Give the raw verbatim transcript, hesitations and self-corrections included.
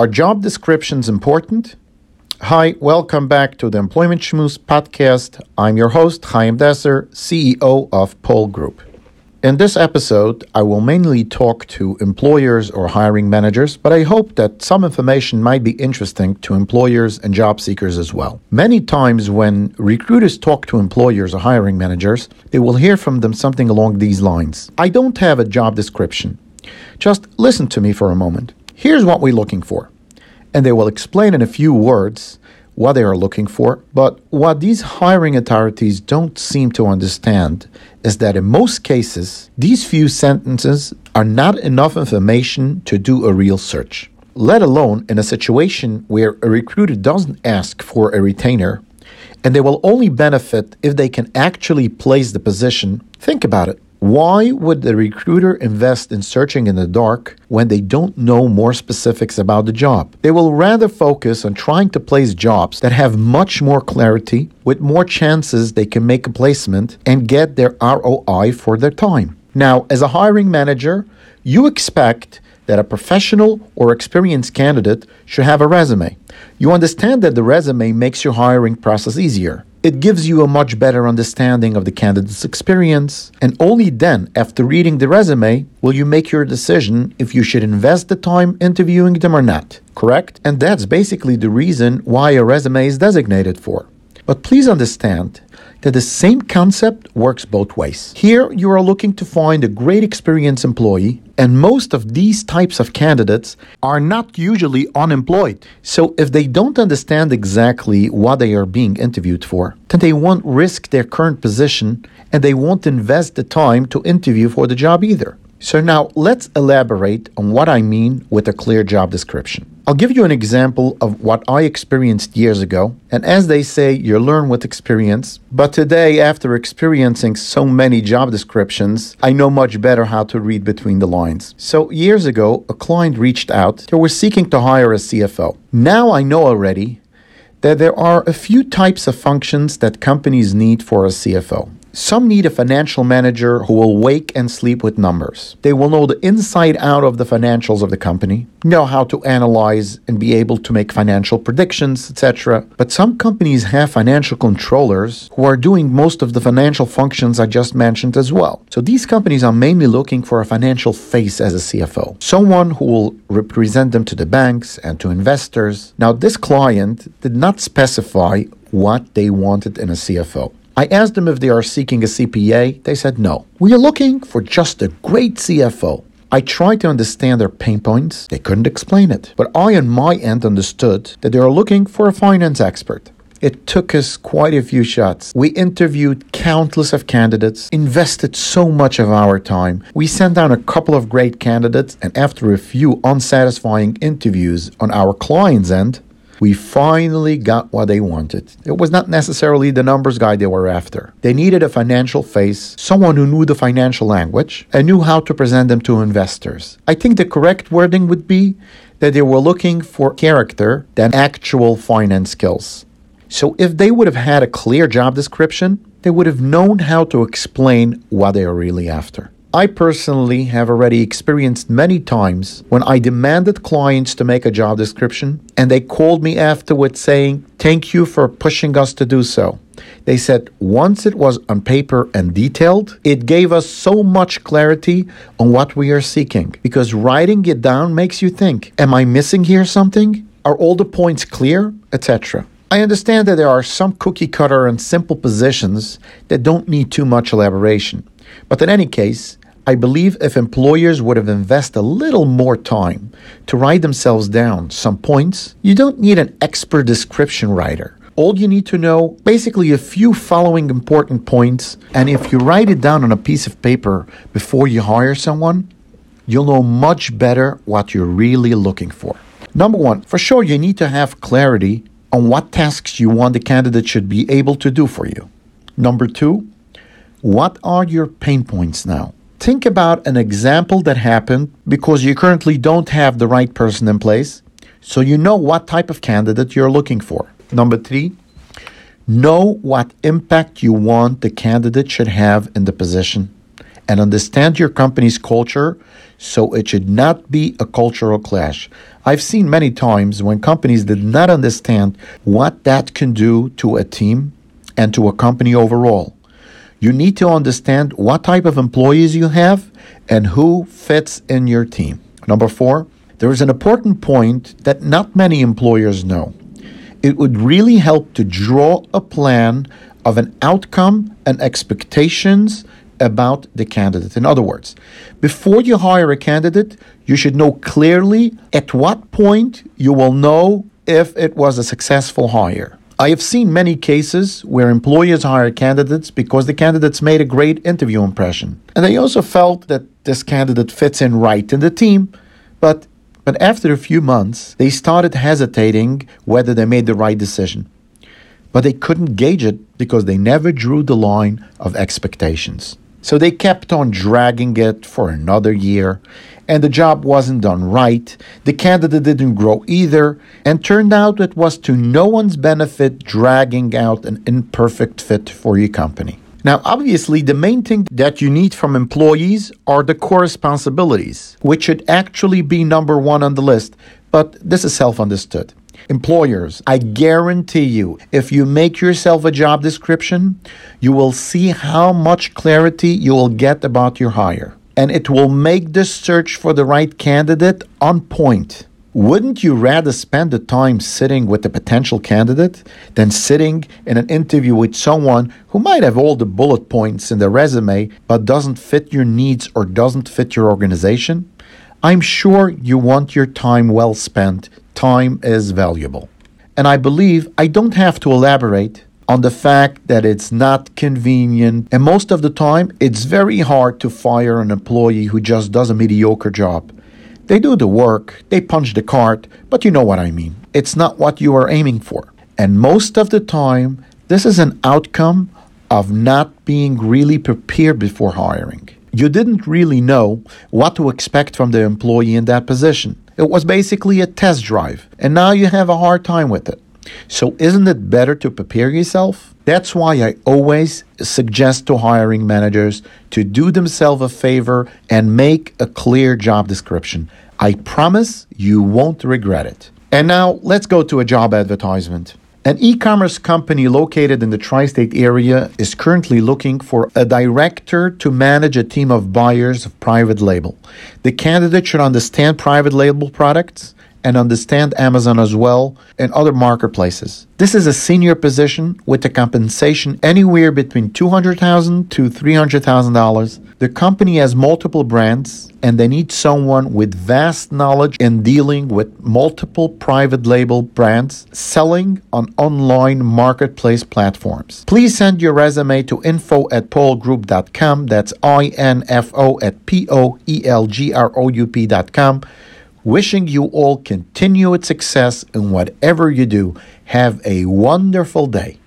Are job descriptions important? Hi, welcome back to the Employment Shmooze podcast. I'm your host, Chaim Desser, C E O of Poll Group. In this episode, I will mainly talk to employers or hiring managers, but I hope that some information might be interesting to employers and job seekers as well. Many times when recruiters talk to employers or hiring managers, they will hear from them something along these lines. I don't have a job description. Just listen to me for a moment. Here's what we're looking for. And they will explain in a few words what they are looking for. But what these hiring authorities don't seem to understand is that in most cases, these few sentences are not enough information to do a real search, let alone in a situation where a recruiter doesn't ask for a retainer, and they will only benefit if they can actually place the position. Think about it. Why would the recruiter invest in searching in the dark when they don't know more specifics about the job? They will rather focus on trying to place jobs that have much more clarity, with more chances they can make a placement and get their R O I for their time. Now, as a hiring manager, you expect that a professional or experienced candidate should have a resume. You understand that the resume makes your hiring process easier. It gives you a much better understanding of the candidate's experience, and only then, after reading the resume, will you make your decision if you should invest the time interviewing them or not, correct? And that's basically the reason why a resume is designated for. But please understand that the same concept works both ways. Here, you are looking to find a great experienced employee, and most of these types of candidates are not usually unemployed. So if they don't understand exactly what they are being interviewed for, then they won't risk their current position, and they won't invest the time to interview for the job either. So now let's elaborate on what I mean with a clear job description. I'll give you an example of what I experienced years ago. And as they say, you learn with experience. But today, after experiencing so many job descriptions, I know much better how to read between the lines. So years ago, a client reached out. They were seeking to hire a C F O. Now I know already that there are a few types of functions that companies need for a C F O. Some need a financial manager who will wake and sleep with numbers. They will know the inside out of the financials of the company, know how to analyze and be able to make financial predictions, et cetera. But some companies have financial controllers who are doing most of the financial functions I just mentioned as well. So these companies are mainly looking for a financial face as a C F O, someone who will represent them to the banks and to investors. Now, this client did not specify what they wanted in a C F O. I asked them if they are seeking a C P A. They said no. We are looking for just a great C F O. I tried to understand their pain points. They couldn't explain it. But I, on my end, understood that they are looking for a finance expert. It took us quite a few shots. We interviewed countless of candidates, invested so much of our time. We sent down a couple of great candidates, and after a few unsatisfying interviews on our client's end, we finally got what they wanted. It was not necessarily the numbers guy they were after. They needed a financial face, someone who knew the financial language and knew how to present them to investors. I think the correct wording would be that they were looking for character than actual finance skills. So if they would have had a clear job description, they would have known how to explain what they are really after. I personally have already experienced many times when I demanded clients to make a job description and they called me afterwards saying, "Thank you for pushing us to do so." They said once it was on paper and detailed, it gave us so much clarity on what we are seeking, because writing it down makes you think, am I missing here something? Are all the points clear? et cetera. I understand that there are some cookie cutter and simple positions that don't need too much elaboration. But in any case, I believe if employers would have invested a little more time to write themselves down some points, you don't need an expert description writer. All you need to know, basically a few following important points, and if you write it down on a piece of paper before you hire someone, you'll know much better what you're really looking for. Number one, for sure you need to have clarity on what tasks you want the candidate should be able to do for you. Number two, what are your pain points now? Think about an example that happened because you currently don't have the right person in place, so you know what type of candidate you're looking for. Number three, know what impact you want the candidate should have in the position, and understand your company's culture so it should not be a cultural clash. I've seen many times when companies did not understand what that can do to a team and to a company overall. You need to understand what type of employees you have and who fits in your team. Number four, there is an important point that not many employers know. It would really help to draw a plan of an outcome and expectations about the candidate. In other words, before you hire a candidate, you should know clearly at what point you will know if it was a successful hire. I have seen many cases where employers hire candidates because the candidates made a great interview impression. And they also felt that this candidate fits in right in the team. But, but after a few months, they started hesitating whether they made the right decision. But they couldn't gauge it because they never drew the line of expectations. So they kept on dragging it for another year, and the job wasn't done right. The candidate didn't grow either, and turned out it was to no one's benefit dragging out an imperfect fit for your company. Now, obviously, the main thing that you need from employees are the core responsibilities, which should actually be number one on the list, but this is self-understood. Employers, I guarantee you, if you make yourself a job description, you will see how much clarity you will get about your hire. And it will make the search for the right candidate on point. Wouldn't you rather spend the time sitting with the potential candidate than sitting in an interview with someone who might have all the bullet points in their resume but doesn't fit your needs or doesn't fit your organization? I'm sure you want your time well spent. Time is valuable. And I believe I don't have to elaborate on the fact that it's not convenient. And most of the time, it's very hard to fire an employee who just does a mediocre job. They do the work, they punch the card, but you know what I mean. It's not what you are aiming for. And most of the time, this is an outcome of not being really prepared before hiring. You didn't really know what to expect from the employee in that position. It was basically a test drive, and now you have a hard time with it. So isn't it better to prepare yourself? That's why I always suggest to hiring managers to do themselves a favor and make a clear job description. I promise you won't regret it. And now let's go to a job advertisement. An e-commerce company located in the tri-state area is currently looking for a director to manage a team of buyers of private label. The candidate should understand private label products and understand Amazon as well and other marketplaces. This is a senior position with a compensation anywhere between two hundred thousand dollars to three hundred thousand dollars. The company has multiple brands and they need someone with vast knowledge in dealing with multiple private label brands selling on online marketplace platforms. Please send your resume to info at poll group dot com. That's I N F O at P O E L G R O U P dot com. Wishing you all continued success in whatever you do. Have a wonderful day.